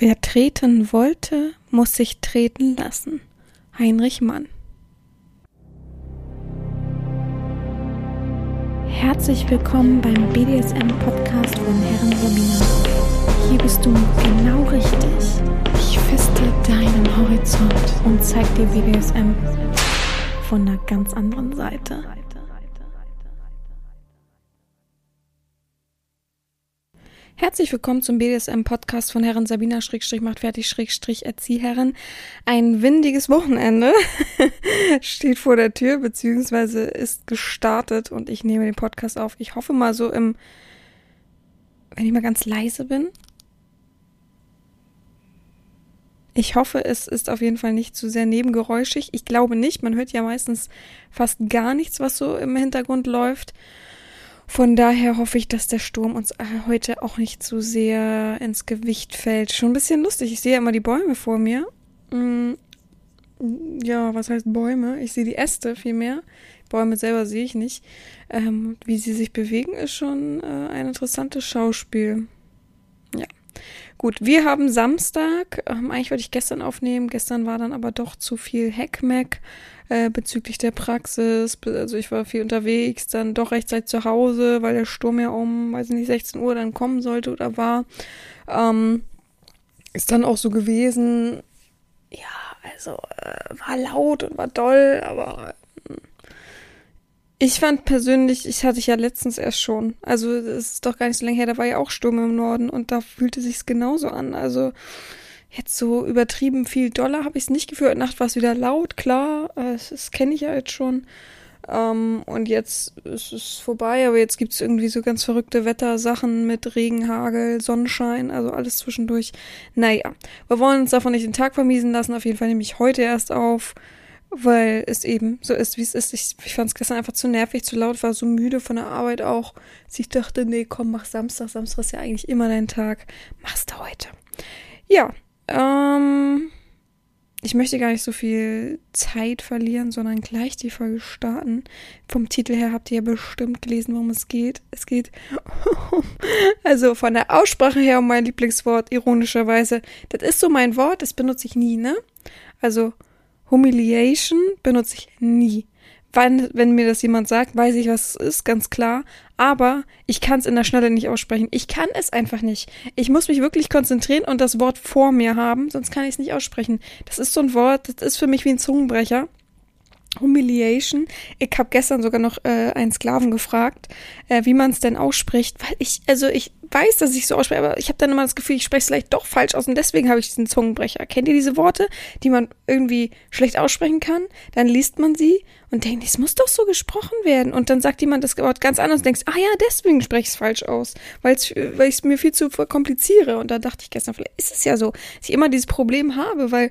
Wer treten wollte, muss sich treten lassen. Heinrich Mann. Herzlich willkommen beim BDSM-Podcast von Herrin Sabina. Hier bist du genau richtig. Ich feste deinen Horizont und zeig dir BDSM von einer ganz anderen Seite. Herzlich willkommen zum BDSM-Podcast von Herrin Sabina /machtfertig/Erzieherin. Ein windiges Wochenende steht vor der Tür, beziehungsweise ist gestartet und ich nehme den Podcast auf. Ich hoffe mal so wenn ich mal ganz leise bin. Ich hoffe, es ist auf jeden Fall nicht zu sehr nebengeräuschig. Ich glaube nicht, man hört ja meistens fast gar nichts, was so im Hintergrund läuft. Von daher hoffe ich, dass der Sturm uns heute auch nicht so sehr ins Gewicht fällt. Schon ein bisschen lustig. Ich sehe ja immer die Bäume vor mir. Ja, was heißt Bäume? Ich sehe die Äste vielmehr. Bäume selber sehe ich nicht. Wie sie sich bewegen, ist schon ein interessantes Schauspiel. Ja. Gut, wir haben Samstag. Eigentlich wollte ich gestern aufnehmen. Gestern war dann aber doch zu viel Heckmeck bezüglich der Praxis. Also ich war viel unterwegs, dann doch rechtzeitig zu Hause, weil der Sturm ja um, weiß nicht, 16 Uhr dann kommen sollte oder war. Ist dann auch so gewesen. Ja, also war laut und war doll, aber ich fand persönlich, ich hatte ja letztens erst schon, also es ist doch gar nicht so lange her, da war ja auch Sturm im Norden und da fühlte sich's genauso an, also jetzt so übertrieben viel doller habe ich es nicht gefühlt. Nacht war es wieder laut, klar, das kenne ich ja jetzt schon und jetzt ist es vorbei, aber jetzt gibt's irgendwie so ganz verrückte Wettersachen mit Regen, Hagel, Sonnenschein, also alles zwischendurch. Naja, wir wollen uns davon nicht den Tag vermiesen lassen, auf jeden Fall nehme ich heute erst auf, weil es eben so ist, wie es ist. Ich fand es gestern einfach zu nervig, zu laut, war so müde von der Arbeit auch, dass ich dachte, nee, komm, mach Samstag. Samstag ist ja eigentlich immer dein Tag. Mach's da heute. Ja, ich möchte gar nicht so viel Zeit verlieren, sondern gleich die Folge starten. Vom Titel her habt ihr ja bestimmt gelesen, worum es geht. Es geht also von der Aussprache her um mein Lieblingswort, ironischerweise. Das ist so mein Wort, das benutze ich nie, ne? Also Humiliation benutze ich nie. Wenn mir das jemand sagt, weiß ich, was es ist, ganz klar. Aber ich kann es in der Schnelle nicht aussprechen. Ich kann es einfach nicht. Ich muss mich wirklich konzentrieren und das Wort vor mir haben, sonst kann ich es nicht aussprechen. Das ist so ein Wort, das ist für mich wie ein Zungenbrecher. Humiliation. Ich habe gestern sogar noch einen Sklaven gefragt, wie man es denn ausspricht. Weil ich weiß, dass ich so ausspreche, aber ich habe dann immer das Gefühl, ich spreche es vielleicht doch falsch aus und deswegen habe ich diesen Zungenbrecher. Kennt ihr diese Worte, die man irgendwie schlecht aussprechen kann? Dann liest man sie und denkt, es muss doch so gesprochen werden. Und dann sagt jemand das Wort ganz anders und denkt, ah ja, deswegen spreche ich es falsch aus, weil ich es mir viel zu verkompliziere. Und da dachte ich gestern, vielleicht ist es ja so, dass ich immer dieses Problem habe, weil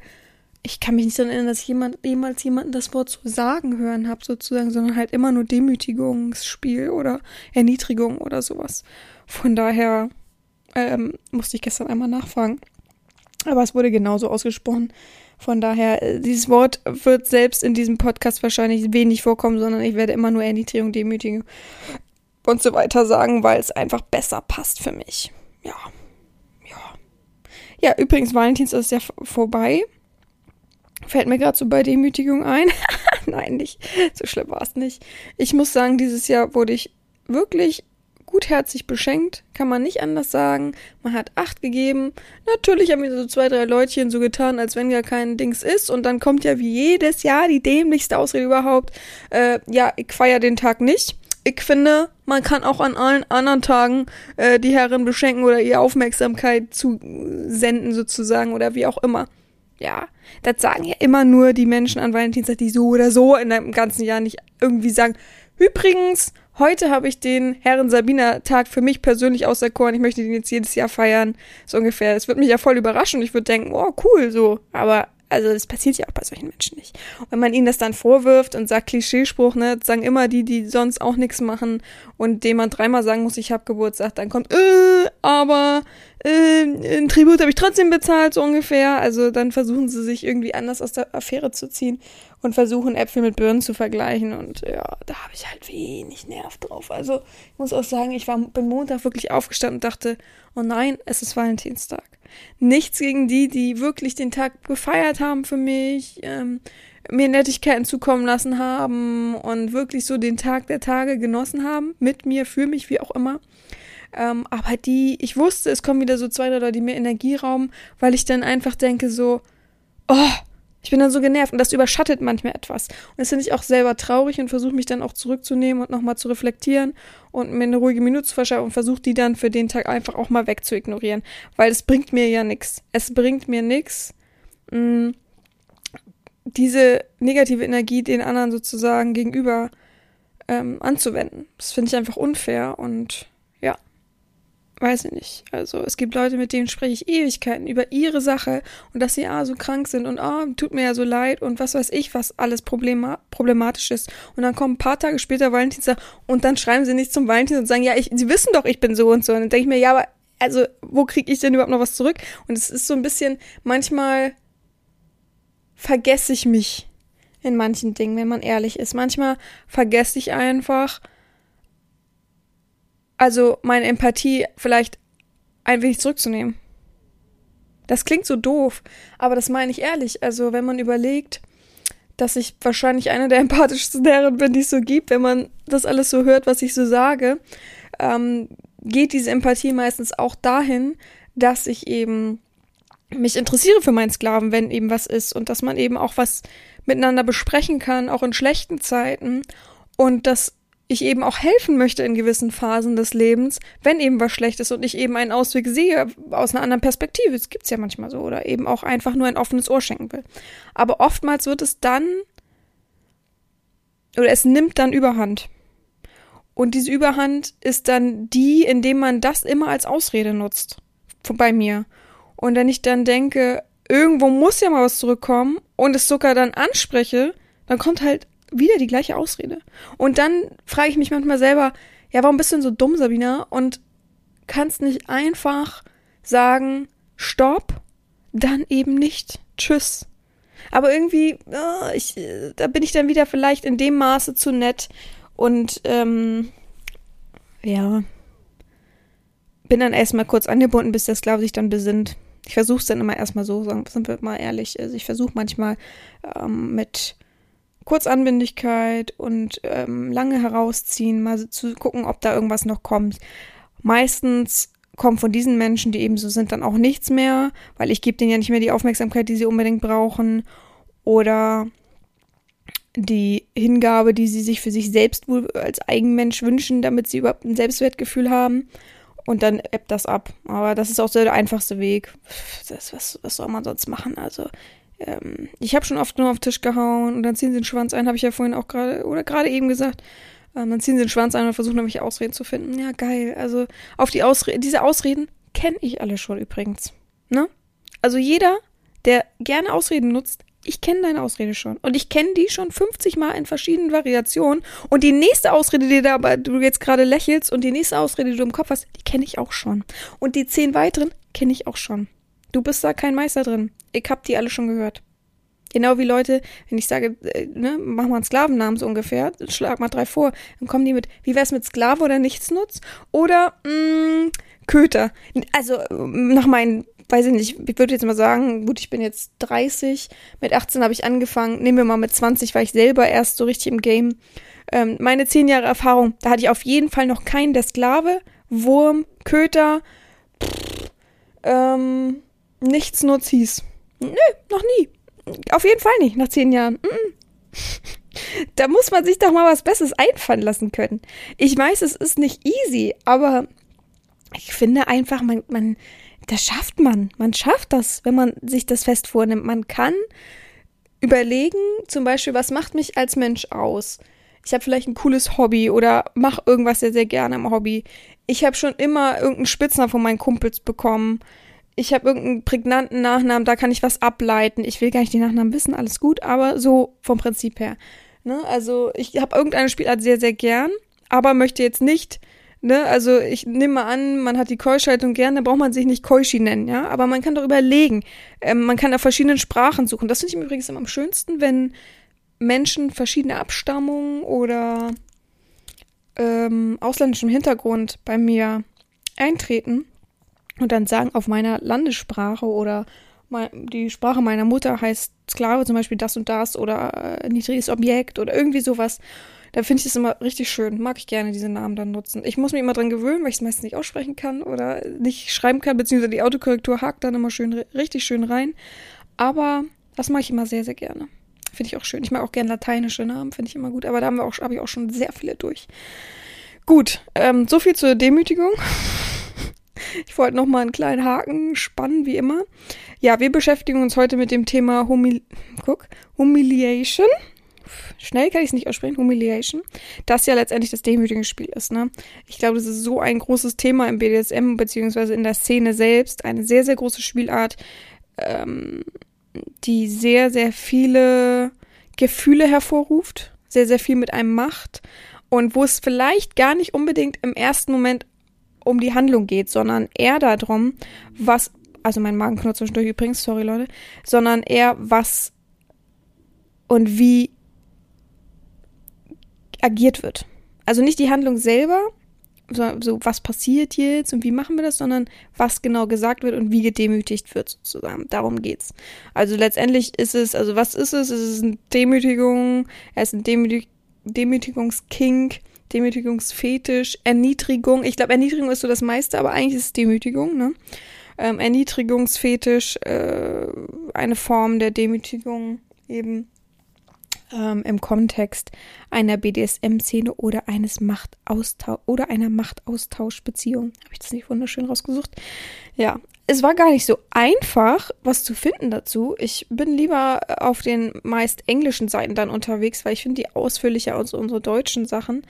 ich kann mich nicht daran erinnern, dass ich jemals jemanden das Wort so sagen hören habe, sozusagen, sondern halt immer nur Demütigungsspiel oder Erniedrigung oder sowas. Von daher musste ich gestern einmal nachfragen. Aber es wurde genauso ausgesprochen. Von daher, dieses Wort wird selbst in diesem Podcast wahrscheinlich wenig vorkommen, sondern ich werde immer nur Erniedrigung, Demütigung und so weiter sagen, weil es einfach besser passt für mich. Ja, übrigens, Valentinstag ist ja vorbei. Fällt mir gerade so bei Demütigung ein. Nein, nicht. So schlimm war es nicht. Ich muss sagen, dieses Jahr wurde ich wirklich gutherzig beschenkt. Kann man nicht anders sagen. Man hat 8 gegeben. Natürlich haben wir so 2, 3 Leutchen so getan, als wenn gar kein Dings ist. Und dann kommt ja wie jedes Jahr die dämlichste Ausrede überhaupt. Ja, ich feiere den Tag nicht. Ich finde, man kann auch an allen anderen Tagen die Herrin beschenken oder ihr Aufmerksamkeit zusenden sozusagen oder wie auch immer. Ja, das sagen ja immer nur die Menschen an Valentinstag, die so oder so in einem ganzen Jahr nicht irgendwie sagen, übrigens, heute habe ich den Herrin Sabina-Tag für mich persönlich auserkoren, ich möchte den jetzt jedes Jahr feiern, so ungefähr. Es würde mich ja voll überraschen, ich würde denken, oh cool, so, aber also das passiert ja auch bei solchen Menschen nicht. Und wenn man ihnen das dann vorwirft und sagt Klischeespruch, ne, sagen immer die, die sonst auch nichts machen und dem man dreimal sagen muss, ich habe Geburtstag, dann kommt, aber ein Tribut habe ich trotzdem bezahlt, so ungefähr. Also dann versuchen sie sich irgendwie anders aus der Affäre zu ziehen. und versuchen, Äpfel mit Birnen zu vergleichen. Und ja, da habe ich halt wenig Nerv drauf. Also ich muss auch sagen, bin Montag wirklich aufgestanden und dachte, oh nein, es ist Valentinstag. Nichts gegen die, die wirklich den Tag gefeiert haben für mich, mir Nettigkeiten zukommen lassen haben und wirklich so den Tag der Tage genossen haben, mit mir, für mich, wie auch immer. Aber ich wusste, es kommen wieder so 2, 3 Leute, die mir Energie rauben, weil ich dann einfach denke so, oh, ich bin dann so genervt und das überschattet manchmal etwas. Und das finde ich auch selber traurig und versuche mich dann auch zurückzunehmen und nochmal zu reflektieren und mir eine ruhige Minute zu verschaffen und versuche die dann für den Tag einfach auch mal wegzuignorieren, weil es bringt mir ja nichts. Es bringt mir nichts, diese negative Energie den anderen sozusagen gegenüber anzuwenden. Das finde ich einfach unfair und ja. Weiß ich nicht. Also es gibt Leute, mit denen spreche ich Ewigkeiten über ihre Sache und dass sie so krank sind und tut mir ja so leid und was weiß ich, was alles problematisch ist. Und dann kommen ein paar Tage später Valentinstag und dann schreiben sie nichts zum Valentinstag und sagen, ja, sie wissen doch, ich bin so und so. Und dann denke ich mir, ja, aber also wo kriege ich denn überhaupt noch was zurück? Und es ist so ein bisschen, manchmal vergesse ich mich in manchen Dingen, wenn man ehrlich ist. Manchmal vergesse ich einfach, also meine Empathie vielleicht ein wenig zurückzunehmen. Das klingt so doof, aber das meine ich ehrlich. Also wenn man überlegt, dass ich wahrscheinlich eine der empathischsten Herren bin, die es so gibt, wenn man das alles so hört, was ich so sage, geht diese Empathie meistens auch dahin, dass ich eben mich interessiere für meinen Sklaven, wenn eben was ist und dass man eben auch was miteinander besprechen kann, auch in schlechten Zeiten und dass ich eben auch helfen möchte in gewissen Phasen des Lebens, wenn eben was schlecht ist und ich eben einen Ausweg sehe aus einer anderen Perspektive. Das gibt's ja manchmal so. Oder eben auch einfach nur ein offenes Ohr schenken will. Aber oftmals wird es dann, oder es nimmt dann Überhand. Und diese Überhand ist dann die, indem man das immer als Ausrede nutzt. Bei mir. Und wenn ich dann denke, irgendwo muss ja mal was zurückkommen und es sogar dann anspreche, dann kommt halt wieder die gleiche Ausrede. Und dann frage ich mich manchmal selber, ja, warum bist du denn so dumm, Sabina? Und kannst nicht einfach sagen, stopp, dann eben nicht, tschüss. Aber irgendwie, da bin ich dann wieder vielleicht in dem Maße zu nett und ja, bin dann erstmal kurz angebunden, bis der Sklave sich dann besinnt. Ich versuche es dann immer erstmal so, sind wir mal ehrlich. Also ich versuche manchmal mit Kurzanbindigkeit und lange herausziehen, mal zu gucken, ob da irgendwas noch kommt. Meistens kommt von diesen Menschen, die eben so sind, dann auch nichts mehr, weil ich gebe denen ja nicht mehr die Aufmerksamkeit, die sie unbedingt brauchen oder die Hingabe, die sie sich für sich selbst wohl als Eigenmensch wünschen, damit sie überhaupt ein Selbstwertgefühl haben und dann ebbt das ab. Aber das ist auch so der einfachste Weg. Was soll man sonst machen? Also ich habe schon oft nur auf den Tisch gehauen und dann ziehen sie den Schwanz ein, habe ich ja vorhin auch gerade eben gesagt. Dann ziehen sie den Schwanz ein und versuchen nämlich Ausreden zu finden. Ja, geil. Also auf diese Ausreden kenne ich alle schon übrigens. Ne? Also jeder, der gerne Ausreden nutzt, ich kenne deine Ausrede schon. Und ich kenne die schon 50 Mal in verschiedenen Variationen. Und die nächste Ausrede, du jetzt gerade lächelst und die nächste Ausrede, die du im Kopf hast, die kenne ich auch schon. Und die 10 weiteren kenne ich auch schon. Du bist da kein Meister drin. Ich hab die alle schon gehört. Genau wie Leute, wenn ich sage, mach mal einen Sklavennamen so ungefähr, schlag mal 3 vor, dann kommen die mit, wie wär's mit Sklave oder Nichtsnutz? Oder Köter. Also nach meinen, weiß ich nicht, ich würde jetzt mal sagen, gut, ich bin jetzt 30, mit 18 habe ich angefangen, nehmen wir mal mit 20, weil ich selber erst so richtig im Game. Meine 10 Jahre Erfahrung, da hatte ich auf jeden Fall noch keinen, der Sklave, Wurm, Köter, Nichtsnutz hieß. Nö, noch nie. Auf jeden Fall nicht, nach 10 Jahren. Da muss man sich doch mal was Besseres einfallen lassen können. Ich weiß, es ist nicht easy, aber ich finde einfach, das schafft man. Man schafft das, wenn man sich das fest vornimmt. Man kann überlegen, zum Beispiel, was macht mich als Mensch aus? Ich habe vielleicht ein cooles Hobby oder mache irgendwas sehr, sehr gerne im Hobby. Ich habe schon immer irgendeinen Spitznamen von meinen Kumpels bekommen. Ich habe irgendeinen prägnanten Nachnamen, da kann ich was ableiten. Ich will gar nicht den Nachnamen wissen, alles gut, aber so vom Prinzip her. Ne? Also ich habe irgendeine Spielart sehr, sehr gern, aber möchte jetzt nicht, ne? Also ich nehme mal an, man hat die Keuschhaltung gern, dann braucht man sich nicht Keuschi nennen, ja. Aber man kann doch überlegen. Man kann auf verschiedenen Sprachen suchen. Das finde ich übrigens immer am schönsten, wenn Menschen verschiedener Abstammungen oder ausländischem Hintergrund bei mir eintreten und dann sagen, auf meiner Landessprache oder die Sprache meiner Mutter heißt Sklave zum Beispiel das und das oder niedriges Objekt oder irgendwie sowas, da finde ich das immer richtig schön. Mag ich gerne diese Namen dann nutzen. Ich muss mich immer dran gewöhnen, weil ich es meistens nicht aussprechen kann oder nicht schreiben kann, beziehungsweise die Autokorrektur hakt dann immer schön, richtig schön rein. Aber das mache ich immer sehr, sehr gerne. Finde ich auch schön. Ich mag auch gerne lateinische Namen, finde ich immer gut. Aber da habe ich auch schon sehr viele durch. Gut, so viel zur Demütigung. Ich wollte nochmal einen kleinen Haken spannen, wie immer. Ja, wir beschäftigen uns heute mit dem Thema Humiliation. Schnell kann ich es nicht aussprechen, Humiliation. Das ja letztendlich das Demütigungsspiel ist, ne? Ich glaube, das ist so ein großes Thema im BDSM, beziehungsweise in der Szene selbst. Eine sehr, sehr große Spielart, die sehr, sehr viele Gefühle hervorruft, sehr, sehr viel mit einem macht und wo es vielleicht gar nicht unbedingt im ersten Moment um die Handlung geht, sondern eher darum, was, also mein Magen knurrt zwischendurch übrigens, sorry Leute, sondern eher was und wie agiert wird. Also nicht die Handlung selber, so was passiert jetzt und wie machen wir das, sondern was genau gesagt wird und wie gedemütigt wird sozusagen. Darum geht's. Also letztendlich ist es, also was ist es? Es ist eine Demütigung, er ist ein Demütigungskink, Demütigungsfetisch, Erniedrigung. Ich glaube, Erniedrigung ist so das meiste, aber eigentlich ist es Demütigung, ne? Erniedrigungsfetisch, eine Form der Demütigung eben im Kontext einer BDSM-Szene oder einer Machtaustauschbeziehung. Habe ich das nicht wunderschön rausgesucht? Ja, es war gar nicht so einfach, was zu finden dazu. Ich bin lieber auf den meist englischen Seiten dann unterwegs, weil ich finde die ausführlicher als unsere deutschen Sachen.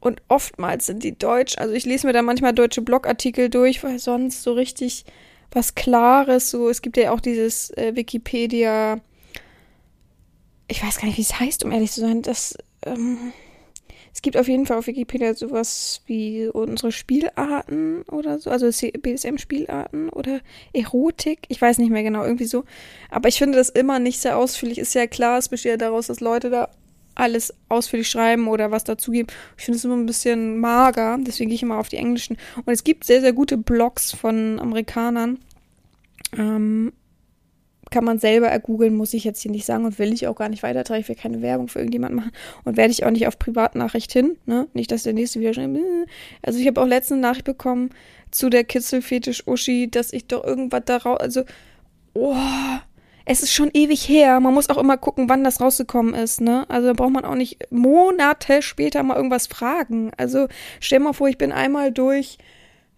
Und oftmals sind die deutsch, also ich lese mir dann manchmal deutsche Blogartikel durch, weil sonst so richtig was Klares, so, es gibt ja auch dieses Wikipedia, ich weiß gar nicht, wie es heißt, um ehrlich zu sein, das, es gibt auf jeden Fall auf Wikipedia sowas wie unsere Spielarten oder so, also BDSM-Spielarten oder Erotik, ich weiß nicht mehr genau, irgendwie so. Aber ich finde das immer nicht sehr ausführlich, ist ja klar, es besteht ja daraus, dass Leute da alles ausführlich schreiben oder was dazugeben. Ich finde es immer ein bisschen mager, deswegen gehe ich immer auf die englischen. Und es gibt sehr, sehr gute Blogs von Amerikanern, kann man selber ergoogeln, muss ich jetzt hier nicht sagen und will ich auch gar nicht weitertragen. Ich will keine Werbung für irgendjemanden machen und werde ich auch nicht auf Privatnachricht hin. Ne? Nicht, dass der nächste wieder schreibt. Also ich habe auch letzte Nachricht bekommen zu der Kitzelfetisch-Uschi, dass ich doch irgendwas da raus... Also, oh, es ist schon ewig her. Man muss auch immer gucken, wann das rausgekommen ist. Ne? Also da braucht man auch nicht Monate später mal irgendwas fragen. Also stell mal vor, ich bin einmal durch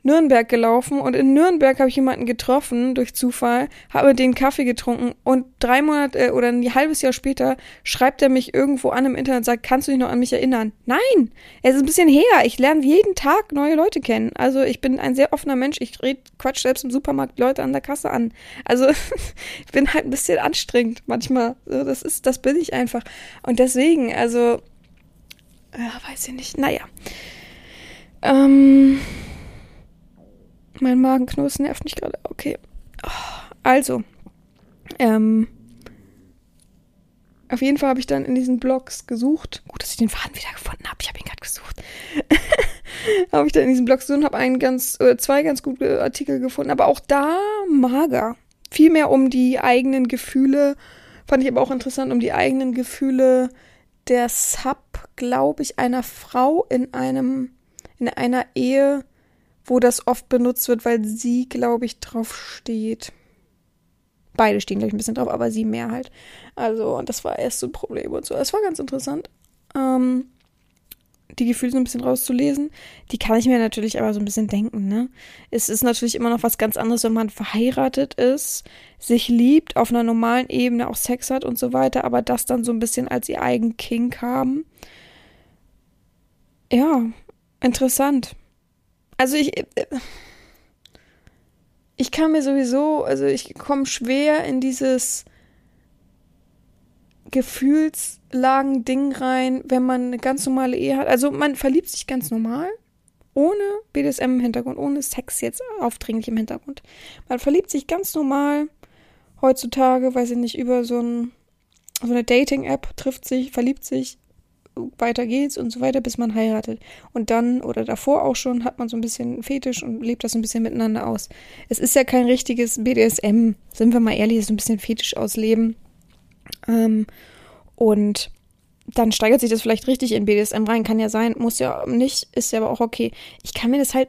Nürnberg gelaufen und in Nürnberg habe ich jemanden getroffen durch Zufall, habe den Kaffee getrunken und 3 Monate oder ein halbes Jahr später schreibt er mich irgendwo an im Internet und sagt, kannst du dich noch an mich erinnern? Nein, es ist ein bisschen her, ich lerne jeden Tag neue Leute kennen, also ich bin ein sehr offener Mensch, ich quatsch selbst im Supermarkt Leute an der Kasse an, also ich bin halt ein bisschen anstrengend manchmal, das bin ich einfach und deswegen, also ja, weiß ich nicht, naja, mein Magenknurren nervt mich gerade. Okay. Also. Auf jeden Fall habe ich dann in diesen Blogs gesucht. Gut, dass ich den Faden wieder gefunden habe. Ich habe ihn gerade gesucht. Habe ich dann in diesen Blogs gesucht und habe zwei ganz gute Artikel gefunden. Aber auch da mager. Viel mehr um die eigenen Gefühle. Fand ich aber auch interessant, um die eigenen Gefühle der Sub, glaube ich, einer Frau in einer Ehe, wo das oft benutzt wird, weil sie, glaube ich, drauf steht. Beide stehen, glaube ich, ein bisschen drauf, aber sie mehr halt. Also, und das war erst so ein Problem und so. Es war ganz interessant, die Gefühle so ein bisschen rauszulesen. Die kann ich mir natürlich aber so ein bisschen denken, ne? Es ist natürlich immer noch was ganz anderes, wenn man verheiratet ist, sich liebt, auf einer normalen Ebene auch Sex hat und so weiter, aber das dann so ein bisschen als ihr eigen Kink haben. Ja, interessant. Also ich kann mir sowieso, also ich komme schwer in dieses Gefühlslagen-Ding rein, wenn man eine ganz normale Ehe hat. Also man verliebt sich ganz normal, ohne BDSM im Hintergrund, ohne Sex jetzt aufdringlich im Hintergrund. Man verliebt sich ganz normal heutzutage, weiß ich nicht, über so ein so eine Dating-App, trifft sich, verliebt sich, weiter geht's und so weiter, bis man heiratet. Und dann, oder davor auch schon, hat man so ein bisschen Fetisch und lebt das so ein bisschen miteinander aus. Es ist ja kein richtiges BDSM, sind wir mal ehrlich, so ein bisschen Fetisch ausleben. Und dann steigert sich das vielleicht richtig in BDSM rein, kann ja sein, muss ja nicht, ist ja aber auch okay. Ich kann mir das halt,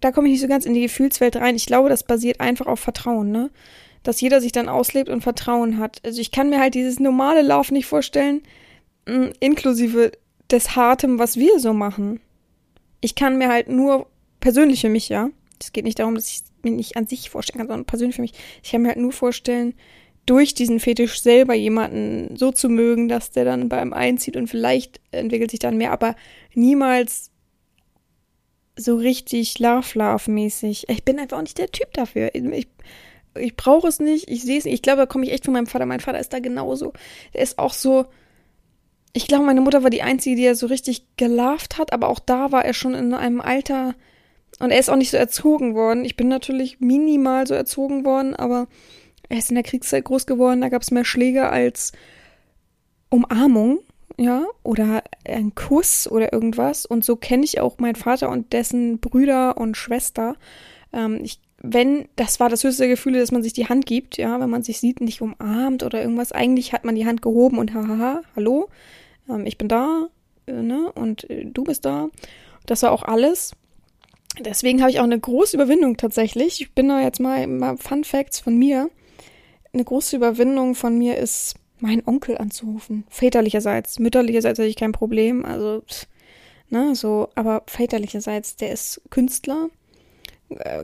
da komme ich nicht so ganz in die Gefühlswelt rein. Ich glaube, das basiert einfach auf Vertrauen, ne? Dass jeder sich dann auslebt und Vertrauen hat. Also ich kann mir halt dieses normale Lauf nicht vorstellen, inklusive des Hartem, was wir so machen. Ich kann mir halt nur persönlich für mich, ja, es geht nicht darum, dass ich mir nicht an sich vorstellen kann, sondern persönlich für mich, ich kann mir halt nur vorstellen, durch diesen Fetisch selber jemanden so zu mögen, dass der dann bei einem einzieht und vielleicht entwickelt sich dann mehr, aber niemals so richtig Love-Love-mäßig. Ich bin einfach auch nicht der Typ dafür. Ich brauche es nicht, ich sehe es nicht. Ich glaube, da komme ich echt von meinem Vater. Mein Vater ist da genauso. Der ist auch so, ich glaube, meine Mutter war die Einzige, die er so richtig geloved hat, aber auch da war er schon in einem Alter und er ist auch nicht so erzogen worden. Ich bin natürlich minimal so erzogen worden, aber er ist in der Kriegszeit groß geworden, da gab es mehr Schläge als Umarmung, ja, oder einen Kuss oder irgendwas. Und so kenne ich auch meinen Vater und dessen Brüder und Schwester. Das war das höchste Gefühl, dass man sich die Hand gibt, ja, wenn man sich sieht, nicht umarmt oder irgendwas. Eigentlich hat man die Hand gehoben und hahaha, hallo, ich bin da, ne, und du bist da. Das war auch alles. Deswegen habe ich auch eine große Überwindung tatsächlich. Ich bin da jetzt mal Fun Facts von mir. Eine große Überwindung von mir ist, meinen Onkel anzurufen. Väterlicherseits. Mütterlicherseits hatte ich kein Problem. Also, ne, so. Aber väterlicherseits, der ist Künstler.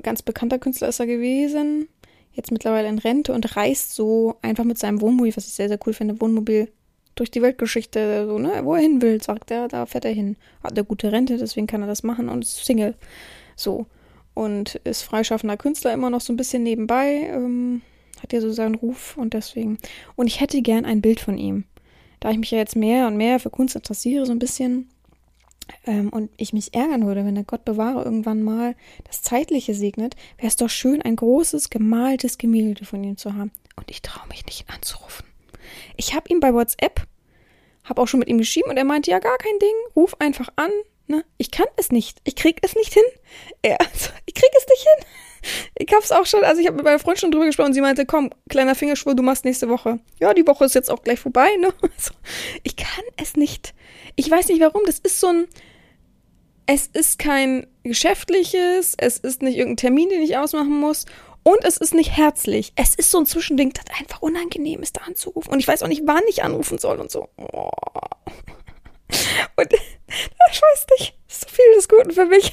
Ganz bekannter Künstler ist er gewesen. Jetzt mittlerweile in Rente und reist so einfach mit seinem Wohnmobil, was ich sehr, sehr cool finde, Wohnmobil durch die Weltgeschichte. So, ne, wo er hin will, sagt er, da fährt er hin. Hat eine gute Rente, deswegen kann er das machen und ist Single. So. Und ist freischaffender Künstler immer noch so ein bisschen nebenbei. Hat ja so seinen Ruf und deswegen. Und ich hätte gern ein Bild von ihm. Da ich mich ja jetzt mehr und mehr für Kunst interessiere, so ein bisschen, und ich mich ärgern würde, wenn der Gott bewahre irgendwann mal das Zeitliche segnet, wäre es doch schön, ein großes, gemaltes Gemälde von ihm zu haben. Und ich traue mich nicht, ihn anzurufen. Ich habe ihn bei WhatsApp, habe auch schon mit ihm geschrieben und er meinte, ja, gar kein Ding, ruf einfach an. Ne? Ich kann es nicht. Ich krieg es nicht hin. Ich krieg es nicht hin. Ich hab's auch schon, also ich habe mit meiner Freundin schon drüber gesprochen und sie meinte, komm, kleiner Fingerschwur, du machst nächste Woche. Ja, die Woche ist jetzt auch gleich vorbei, ne? Also, ich kann es nicht. Ich weiß nicht warum, das ist so ein, es ist kein geschäftliches, es ist nicht irgendein Termin, den ich ausmachen muss und es ist nicht herzlich. Es ist so ein Zwischending, das einfach unangenehm ist, da anzurufen und ich weiß auch nicht, wann ich anrufen soll und so. Oh. Und ich weiß nicht, so viel des Guten für mich.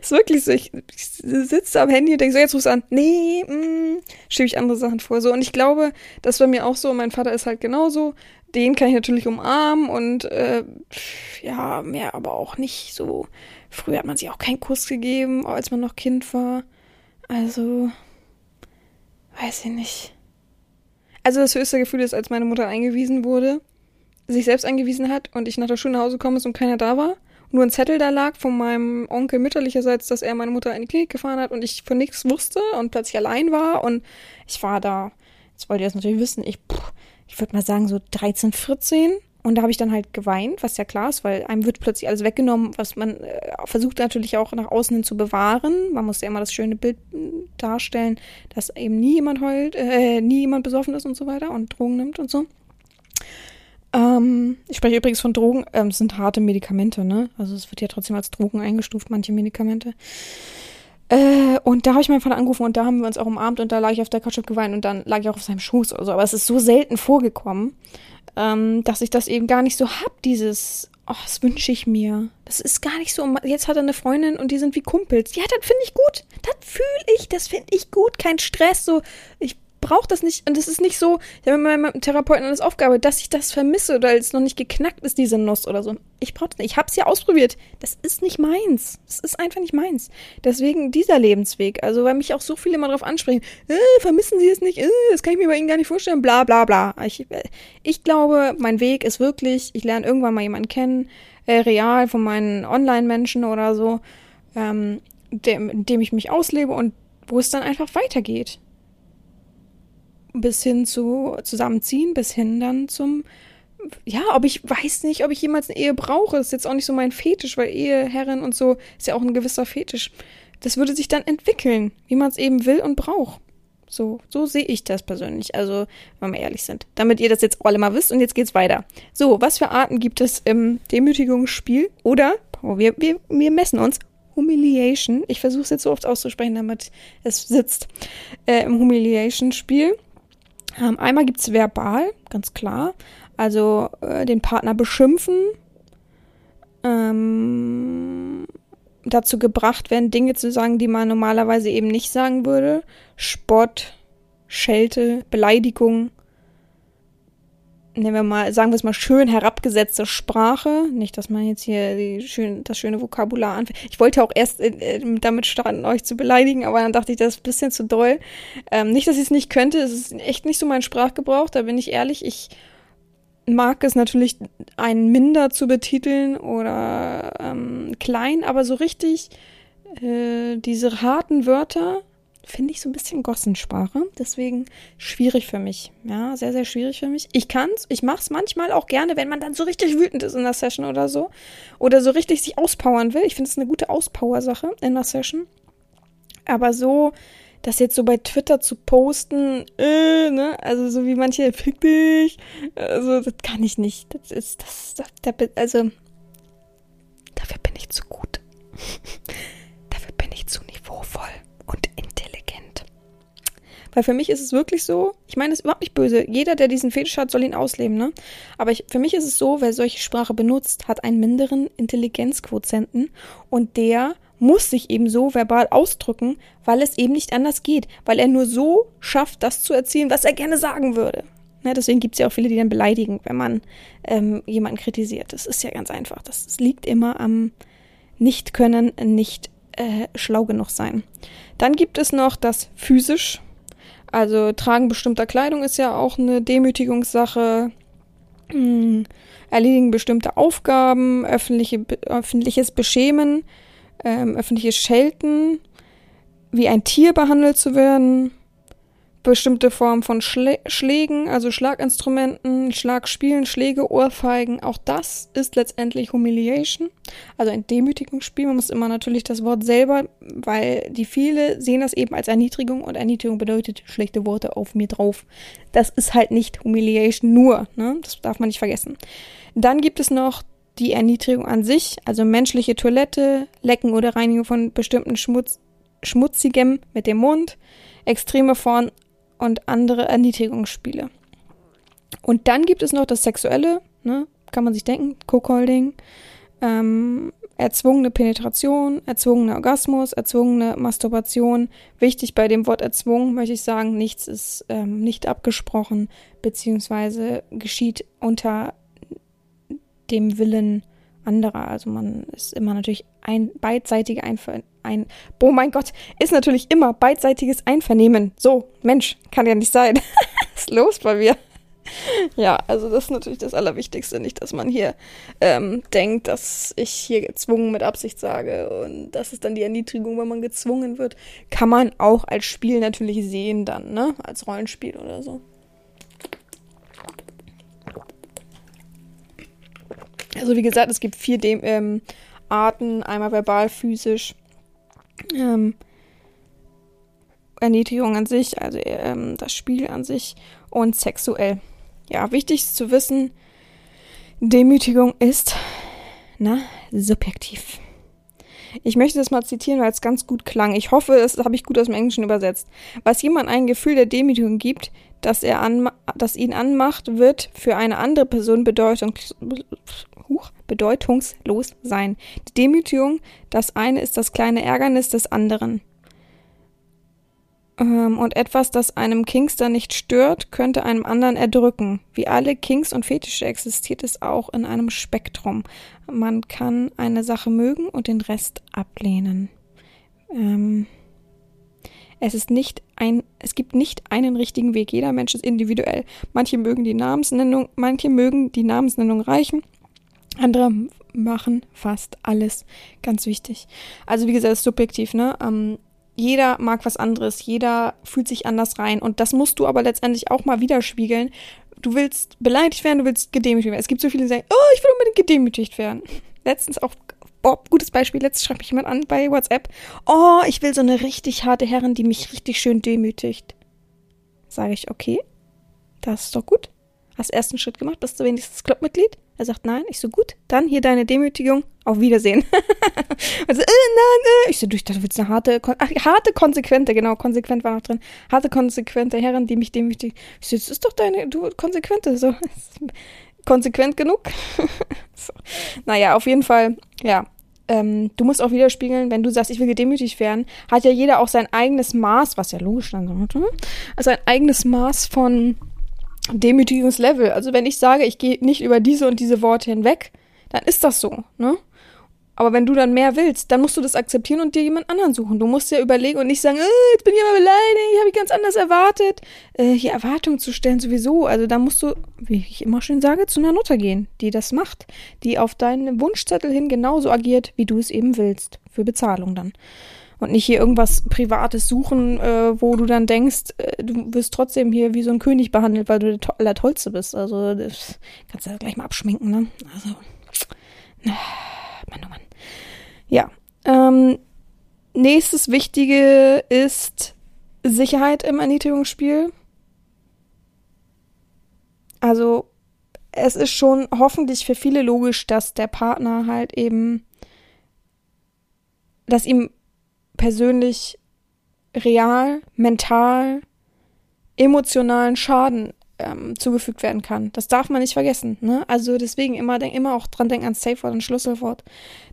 Ist wirklich so, ich sitze am Handy und denke so, jetzt rufst du an. Nee, schiebe ich andere Sachen vor. So, und ich glaube, das war mir auch so, mein Vater ist halt genauso. Den kann ich natürlich umarmen und ja, mehr aber auch nicht so. Früher hat man sich auch keinen Kuss gegeben, als man noch Kind war. Also, weiß ich nicht. Also das höchste Gefühl ist, als meine Mutter eingewiesen wurde, sich selbst eingewiesen hat und ich nach der Schule nach Hause gekommen ist und keiner da war. Nur ein Zettel da lag von meinem Onkel mütterlicherseits, dass er meine Mutter in die Klinik gefahren hat und ich von nichts wusste und plötzlich allein war und ich war da. Jetzt wollt ihr das natürlich wissen. Ich würde mal sagen so 13, 14 und da habe ich dann halt geweint, was ja klar ist, weil einem wird plötzlich alles weggenommen, was man versucht natürlich auch nach außen hin zu bewahren. Man muss ja immer das schöne Bild darstellen, dass eben nie jemand heult, nie jemand besoffen ist und so weiter und Drogen nimmt und so. Ich spreche übrigens von Drogen, es sind harte Medikamente, ne? Also es wird ja trotzdem als Drogen eingestuft, manche Medikamente. Und da habe ich meinen Vater angerufen und da haben wir uns auch umarmt und da lag ich auf der Couch und geweint und dann lag ich auch auf seinem Schoß oder so. Aber es ist so selten vorgekommen, dass ich das eben gar nicht so hab, dieses, oh, das wünsche ich mir. Das ist gar nicht so, jetzt hat er eine Freundin und die sind wie Kumpels. Ja, das finde ich gut, das fühle ich, das finde ich gut, kein Stress, so, ich braucht das nicht, und es ist nicht so, ich habe mit meinem Therapeuten eine Aufgabe, dass ich das vermisse oder es noch nicht geknackt ist, diese Nuss oder so. Ich brauche das nicht. Ich habe es ja ausprobiert. Das ist nicht meins. Das ist einfach nicht meins. Deswegen dieser Lebensweg. Also, weil mich auch so viele mal drauf ansprechen, vermissen Sie es nicht, das kann ich mir bei Ihnen gar nicht vorstellen, bla bla bla. Ich glaube, mein Weg ist wirklich, ich lerne irgendwann mal jemanden kennen, real von meinen Online-Menschen oder so, in dem ich mich auslebe und wo es dann einfach weitergeht. bis hin zu Zusammenziehen, bis hin dann zum, ja, ob ich weiß nicht, ob ich jemals eine Ehe brauche. Ist jetzt auch nicht so mein Fetisch, weil Eheherrin und so ist ja auch ein gewisser Fetisch. Das würde sich dann entwickeln, wie man es eben will und braucht. So sehe ich das persönlich, also wenn wir ehrlich sind. Damit ihr das jetzt alle mal wisst und jetzt geht's weiter. So, was für Arten gibt es im Demütigungsspiel? Oder, wir messen uns, Humiliation. Ich versuche es jetzt so oft auszusprechen, damit es sitzt. Im Humiliation-Spiel. Einmal gibt es verbal, ganz klar. Also den Partner beschimpfen. Dazu gebracht werden, Dinge zu sagen, die man normalerweise eben nicht sagen würde. Spott, Schelte, Beleidigung. Sagen wir es mal, schön herabgesetzte Sprache. Nicht, dass man jetzt hier das schöne Vokabular anfängt. Ich wollte auch erst damit starten, euch zu beleidigen, aber dann dachte ich, das ist ein bisschen zu doll. Nicht, dass ich es nicht könnte. Es ist echt nicht so mein Sprachgebrauch, da bin ich ehrlich. Ich mag es natürlich, einen minder zu betiteln oder klein, aber so richtig diese harten Wörter finde ich so ein bisschen Gossensprache. Deswegen schwierig für mich. Ja, sehr, sehr schwierig für mich. Ich mache es manchmal auch gerne, wenn man dann so richtig wütend ist in der Session oder so. Oder so richtig sich auspowern will. Ich finde es eine gute Auspower-Sache in der Session. Aber so, das jetzt so bei Twitter zu posten, ne? Also so wie manche, fick dich. Also das kann ich nicht. Dafür bin ich zu gut. Dafür bin ich zu niveauvoll und intelligent. Weil für mich ist es wirklich so, ich meine, es ist überhaupt nicht böse. Jeder, der diesen Fetisch hat, soll ihn ausleben, ne? Aber für mich ist es so, wer solche Sprache benutzt, hat einen minderen Intelligenzquotienten und der muss sich eben so verbal ausdrücken, weil es eben nicht anders geht, weil er nur so schafft, das zu erzielen, was er gerne sagen würde. Ja, deswegen gibt es ja auch viele, die dann beleidigen, wenn man jemanden kritisiert. Das ist ja ganz einfach. Das liegt immer am Nicht-Können, nicht schlau genug sein. Dann gibt es noch das physisch. Also Tragen bestimmter Kleidung ist ja auch eine Demütigungssache. Erledigen bestimmte Aufgaben, öffentliches Beschämen, öffentliches Schelten, wie ein Tier behandelt zu werden, bestimmte Formen von Schlägen, also Schlaginstrumenten, Schlagspielen, Schläge, Ohrfeigen, auch das ist letztendlich Humiliation, also ein Demütigungsspiel. Man muss immer natürlich das Wort selber, weil die viele sehen das eben als Erniedrigung und Erniedrigung bedeutet schlechte Worte auf mir drauf. Das ist halt nicht Humiliation nur, ne? Das darf man nicht vergessen. Dann gibt es noch die Erniedrigung an sich, also menschliche Toilette, Lecken oder Reinigung von bestimmten Schmutzigem mit dem Mund, extreme Formen und andere Erniedrigungsspiele. Und dann gibt es noch das Sexuelle, ne? Kann man sich denken, Cockholding, erzwungene Penetration, erzwungener Orgasmus, erzwungene Masturbation. Wichtig bei dem Wort erzwungen möchte ich sagen, nichts ist nicht abgesprochen, beziehungsweise geschieht unter dem Willen anderer. Also man ist immer natürlich beidseitiges Einvernehmen. So, Mensch, kann ja nicht sein. Was ist los bei mir? Ja, also das ist natürlich das Allerwichtigste. Nicht, dass man hier denkt, dass ich hier gezwungen mit Absicht sage. Und das ist dann die Erniedrigung, wenn man gezwungen wird. Kann man auch als Spiel natürlich sehen dann, ne? Als Rollenspiel oder so. Also wie gesagt, es gibt 4 Arten, einmal verbal, physisch, Erniedrigung an sich, also das Spiel an sich und sexuell. Ja, wichtig ist zu wissen, Demütigung ist, subjektiv. Ich möchte das mal zitieren, weil es ganz gut klang. Ich hoffe, das habe ich gut aus dem Englischen übersetzt. Was jemand ein Gefühl der Demütigung gibt, das ihn anmacht, wird für eine andere Person bedeutungslos sein. Die Demütigung, das eine ist das kleine Ärgernis des anderen. Und etwas, das einem Kingster nicht stört, könnte einem anderen erdrücken. Wie alle Kings und Fetische existiert es auch in einem Spektrum. Man kann eine Sache mögen und den Rest ablehnen. Es gibt nicht einen richtigen Weg. Jeder Mensch ist individuell. Manche mögen die Namensnennung, reichen. Andere machen fast alles. Ganz wichtig. Also wie gesagt, ist subjektiv, ne? Jeder mag was anderes, jeder fühlt sich anders rein und das musst du aber letztendlich auch mal widerspiegeln. Du willst beleidigt werden, du willst gedemütigt werden. Es gibt so viele, die sagen, oh, ich will unbedingt gedemütigt werden. Letztens auch, Bob, gutes Beispiel, letztens schreibt mich jemand an bei WhatsApp, oh, ich will so eine richtig harte Herrin, die mich richtig schön demütigt. Sage ich, okay, das ist doch gut. Hast ersten Schritt gemacht, bist du wenigstens Clubmitglied? Er sagt, nein. Ich so, gut, dann hier deine Demütigung. Auf Wiedersehen. Also, nein. Ich so, du willst eine konsequent war noch drin. Harte, konsequente Herrin, die mich demütigt. Ich so, das ist doch du konsequente. So, konsequent genug? So. Naja, auf jeden Fall, ja. Du musst auch widerspiegeln, wenn du sagst, ich will gedemütigt werden, hat ja jeder auch sein eigenes Maß, was ja logisch dann also ein eigenes Maß von Demütigungslevel. Also wenn ich sage, ich gehe nicht über diese und diese Worte hinweg, dann ist das so, ne? Aber wenn du dann mehr willst, dann musst du das akzeptieren und dir jemand anderen suchen. Du musst ja überlegen und nicht sagen, jetzt bin ich aber beleidigt, habe ich ganz anders erwartet. Hier Erwartungen zu stellen sowieso. Also da musst du, wie ich immer schön sage, zu einer Nutter gehen, die das macht. Die auf deinen Wunschzettel hin genauso agiert, wie du es eben willst. Für Bezahlung dann. Und nicht hier irgendwas Privates suchen, wo du dann denkst, du wirst trotzdem hier wie so ein König behandelt, weil du der Allertollste bist. Also das kannst du ja gleich mal abschminken, ne? Also, Mann, oh Mann. Ja, nächstes Wichtige ist Sicherheit im Erniedrigungsspiel. Also es ist schon hoffentlich für viele logisch, dass der Partner halt eben, dass ihm persönlich, real, mental, emotionalen Schaden zugefügt werden kann. Das darf man nicht vergessen, ne? Also deswegen immer auch dran denken ans Safe-Wort und Schlüsselwort,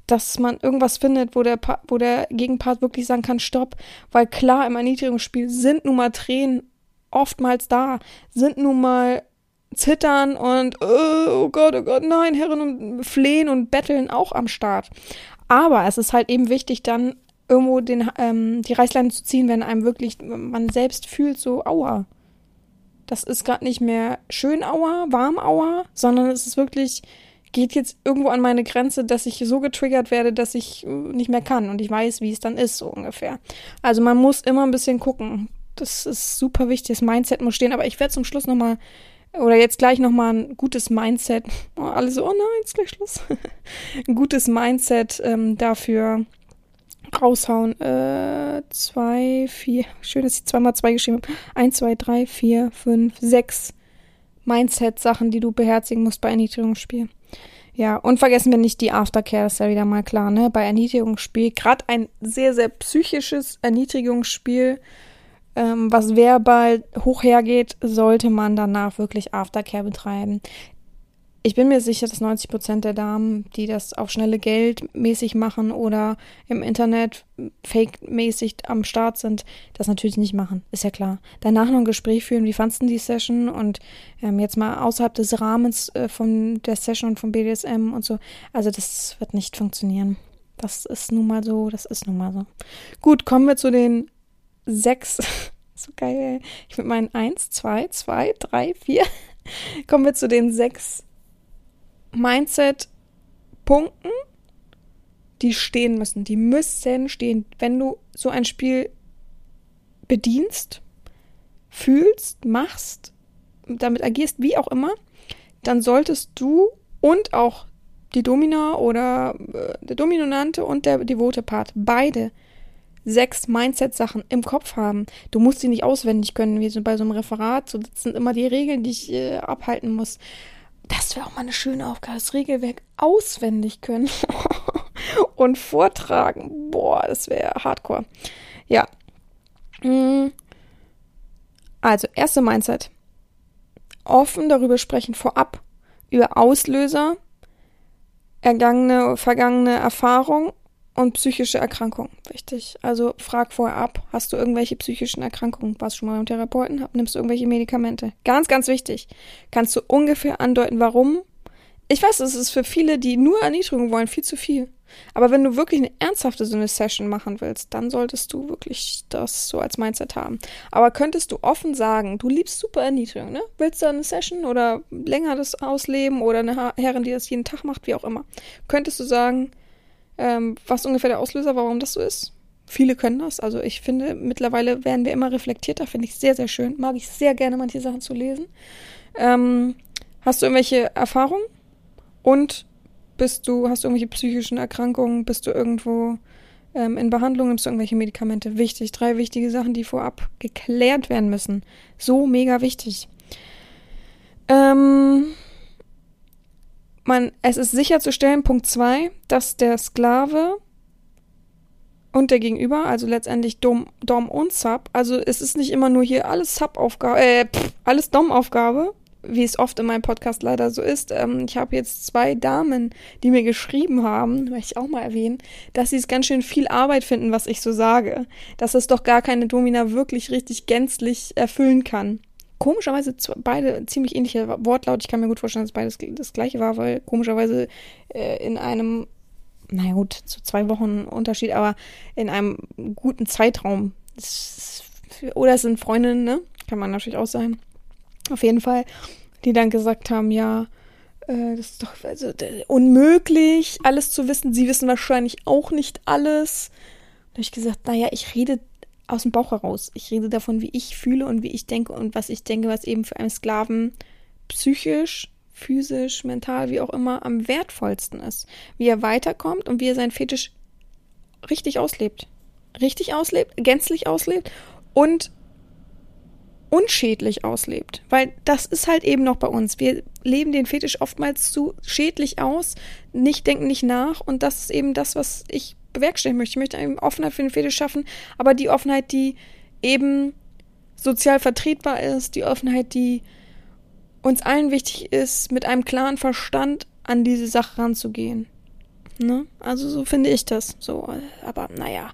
dass man irgendwas findet, wo der Gegenpart wirklich sagen kann, stopp, weil klar, im Erniedrigungsspiel sind nun mal Tränen oftmals da, sind nun mal Zittern und oh Gott, nein, Herren, und Flehen und Betteln auch am Start. Aber es ist halt eben wichtig, dann irgendwo die Reißleine zu ziehen, wenn einem wirklich, man selbst fühlt so, aua, das ist gerade nicht mehr schön, aua, warm, aua, sondern es ist wirklich, geht jetzt irgendwo an meine Grenze, dass ich so getriggert werde, dass ich nicht mehr kann und ich weiß, wie es dann ist, so ungefähr. Also man muss immer ein bisschen gucken. Das ist super wichtig, das Mindset muss stehen, aber ich werde zum Schluss nochmal, oder jetzt gleich nochmal ein gutes Mindset, alle so, oh nein, ist gleich Schluss, ein gutes Mindset dafür raushauen. 2, 4. Schön, dass ich 2x2 geschrieben habe. 1, 2, 3, 4, 5, 6 Mindset-Sachen, die du beherzigen musst bei Erniedrigungsspiel. Ja, und vergessen wir nicht die Aftercare, ist ja wieder mal klar, ne? Bei Erniedrigungsspiel, gerade ein sehr, sehr psychisches Erniedrigungsspiel, was verbal hochhergeht, sollte man danach wirklich Aftercare betreiben. Ich bin mir sicher, dass 90% der Damen, die das auf schnelle Geld mäßig machen oder im Internet fake-mäßig am Start sind, das natürlich nicht machen. Ist ja klar. Danach noch ein Gespräch führen, wie fandst du die Session? Und jetzt mal außerhalb des Rahmens von der Session und vom BDSM und so. Also das wird nicht funktionieren. Das ist nun mal so. Gut, kommen wir zu den 6. So geil. Ich mit meinen 1, 2, 3, 4. Kommen wir zu den 6 Mindset-Punkten, die stehen müssen. Die müssen stehen. Wenn du so ein Spiel bedienst, fühlst, machst, damit agierst, wie auch immer, dann solltest du und auch die Domina oder der Dominante und der devote Part, beide 6 Mindset-Sachen im Kopf haben. Du musst sie nicht auswendig können, wie bei so einem Referat. So, das sind immer die Regeln, die ich abhalten muss. Das wäre auch mal eine schöne Aufgabe, das Regelwerk auswendig können und vortragen. Boah, das wäre hardcore. Ja. Also, erste Mindset. Offen darüber sprechen vorab, über Auslöser, vergangene Erfahrung und psychische Erkrankung. Wichtig. Also, frag vorher ab, hast du irgendwelche psychischen Erkrankungen? Warst du schon mal beim Therapeuten? Nimmst du irgendwelche Medikamente? Ganz, ganz wichtig. Kannst du ungefähr andeuten, warum? Ich weiß, es ist für viele, die nur Erniedrigung wollen, viel zu viel. Aber wenn du wirklich eine ernsthafte so eine Session machen willst, dann solltest du wirklich das so als Mindset haben. Aber könntest du offen sagen, du liebst super Erniedrigung, ne? Willst du eine Session oder länger das ausleben oder eine Herrin, die das jeden Tag macht, wie auch immer. Könntest du sagen, was ungefähr der Auslöser, warum das so ist? Viele können das. Also ich finde, mittlerweile werden wir immer reflektierter. Finde ich sehr, sehr schön. Mag ich sehr gerne, manche Sachen zu lesen. Hast du irgendwelche Erfahrungen? Und hast du irgendwelche psychischen Erkrankungen? Bist du irgendwo in Behandlung? Nimmst du irgendwelche Medikamente? Wichtig. 3 wichtige Sachen, die vorab geklärt werden müssen. So mega wichtig. Es ist sicherzustellen, Punkt 2, dass der Sklave und der Gegenüber, also letztendlich Dom und Sub, also es ist nicht immer nur hier alles Sub-Aufgabe, alles Dom-Aufgabe, wie es oft in meinem Podcast leider so ist. Ich habe jetzt 2 Damen, die mir geschrieben haben, möchte ich auch mal erwähnen, dass sie es ganz schön viel Arbeit finden, was ich so sage. Dass es doch gar keine Domina wirklich richtig gänzlich erfüllen kann. Komischerweise beide ziemlich ähnliche Wortlaut. Ich kann mir gut vorstellen, dass beides das gleiche war, weil komischerweise in einem, naja gut, so 2 Wochen Unterschied, aber in einem guten Zeitraum. Oder es sind Freundinnen, ne? Kann man natürlich auch sein. Auf jeden Fall, die dann gesagt haben, ja, das ist doch also unmöglich, alles zu wissen. Sie wissen wahrscheinlich auch nicht alles. Da habe ich gesagt, naja, ich rede aus dem Bauch heraus. Ich rede davon, wie ich fühle und wie ich denke und was ich denke, was eben für einen Sklaven psychisch, physisch, mental, wie auch immer, am wertvollsten ist. Wie er weiterkommt und wie er seinen Fetisch richtig auslebt. Richtig auslebt, gänzlich auslebt und unschädlich auslebt. Weil das ist halt eben noch bei uns. Wir leben den Fetisch oftmals zu schädlich aus, denken nicht nach und das ist eben das, was ich bewerkstelligen möchte. Ich möchte eine Offenheit für den Fetisch schaffen, aber die Offenheit, die eben sozial vertretbar ist, die Offenheit, die uns allen wichtig ist, mit einem klaren Verstand an diese Sache ranzugehen. Ne? Also so finde ich das. So, aber naja,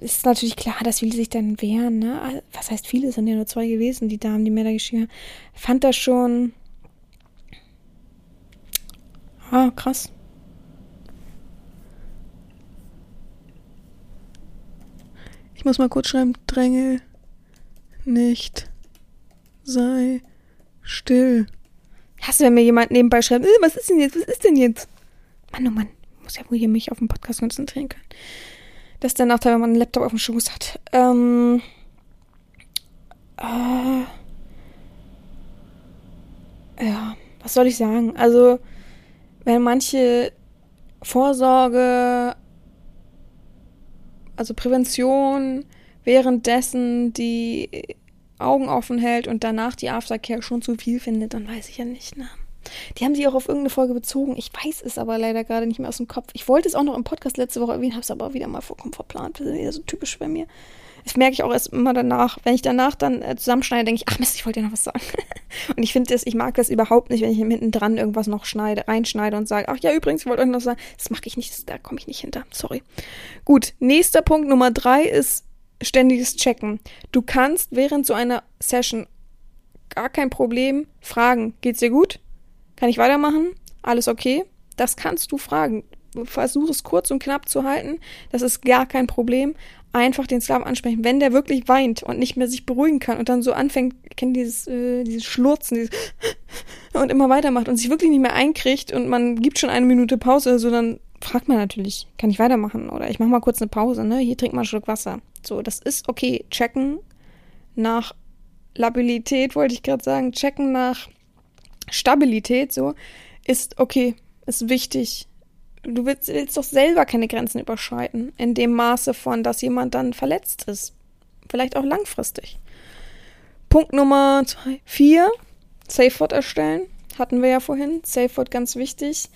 ist natürlich klar, dass viele sich dann wehren. Ne? Was heißt viele? Es sind ja nur 2 gewesen, die Damen, die mir da geschrieben haben. Fand das schon krass. Ich muss mal kurz schreiben, dränge nicht, sei still. Hast du, wenn mir jemand nebenbei schreibt, was ist denn jetzt, Mann, oh Mann, ich muss ja wohl hier mich auf den Podcast konzentrieren können. Das ist der Nachteil, wenn man einen Laptop auf dem Schoß hat. Ja, was soll ich sagen? Also, wenn manche Vorsorge, also Prävention, währenddessen die Augen offen hält und danach die Aftercare schon zu viel findet, dann weiß ich ja nicht, ne? Die haben sie auch auf irgendeine Folge bezogen. Ich weiß es aber leider gerade nicht mehr aus dem Kopf. Ich wollte es auch noch im Podcast letzte Woche erwähnen, habe es aber wieder mal vollkommen verplant. Das ist wieder so typisch bei mir. Das merke ich auch erst immer danach. Wenn ich danach dann zusammenschneide, denke ich, ach Mist, ich wollte ja noch was sagen. Und ich finde das, ich mag das überhaupt nicht, wenn ich hinten dran irgendwas noch reinschneide und sage, ach ja, übrigens, ich wollte euch noch sagen. Das mache ich nicht, da komme ich nicht hinter. Sorry. Gut, nächster Punkt Nummer 3 ist ständiges Checken. Du kannst während so einer Session gar kein Problem fragen. Geht's dir gut? Kann ich weitermachen? Alles okay? Das kannst du fragen. Versuch es kurz und knapp zu halten. Das ist gar kein Problem. Einfach den Sklaven ansprechen. Wenn der wirklich weint und nicht mehr sich beruhigen kann und dann so anfängt, kennt dieses Schlurzen, dieses und immer weitermacht und sich wirklich nicht mehr einkriegt und man gibt schon eine Minute Pause oder so, dann fragt man natürlich, kann ich weitermachen? Oder ich mache mal kurz eine Pause, ne? Hier trink mal einen Schluck Wasser. So, das ist okay. Checken nach Labilität, wollte ich gerade sagen. Checken nach Stabilität, so, ist okay, ist wichtig. Du willst doch selber keine Grenzen überschreiten, in dem Maße von, dass jemand dann verletzt ist. Vielleicht auch langfristig. Punkt Nummer 4, Safe Word erstellen, hatten wir ja vorhin. Safe Word ganz wichtig.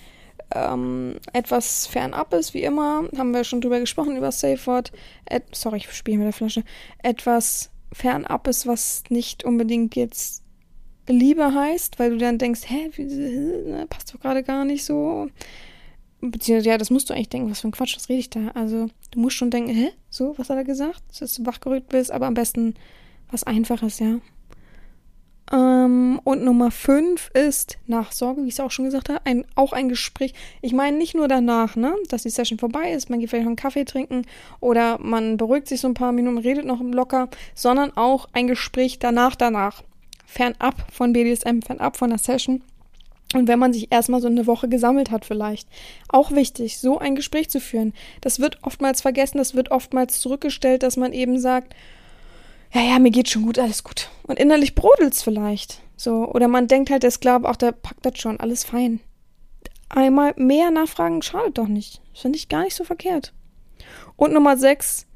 Etwas fernab ist, wie immer, haben wir schon drüber gesprochen, über Safe Word. Sorry, ich spiele mit der Flasche. Etwas fernab ist, was nicht unbedingt jetzt Liebe heißt, weil du dann denkst, passt doch gerade gar nicht so. Beziehungsweise, ja, das musst du eigentlich denken, was für ein Quatsch, was rede ich da? Also, du musst schon denken, so, was hat er gesagt? Dass du wachgerückt bist, aber am besten was Einfaches, ja. Und Nummer 5 ist Nachsorge, wie ich es auch schon gesagt habe, auch ein Gespräch. Ich meine nicht nur danach, ne, dass die Session vorbei ist, man geht vielleicht noch einen Kaffee trinken oder man beruhigt sich so ein paar Minuten, redet noch locker, sondern auch ein Gespräch danach. Fernab von BDSM, fernab von der Session, Und wenn man sich erstmal so eine Woche gesammelt hat vielleicht. Auch wichtig, so ein Gespräch zu führen. Das wird oftmals vergessen, das wird oftmals zurückgestellt, dass man eben sagt, ja, mir geht's schon gut, alles gut. Und innerlich brodelt's vielleicht. So, oder man denkt halt, der Sklave, ach, der packt das schon, alles fein. Einmal mehr nachfragen schadet doch nicht. Das finde ich gar nicht so verkehrt. Und Nummer 6,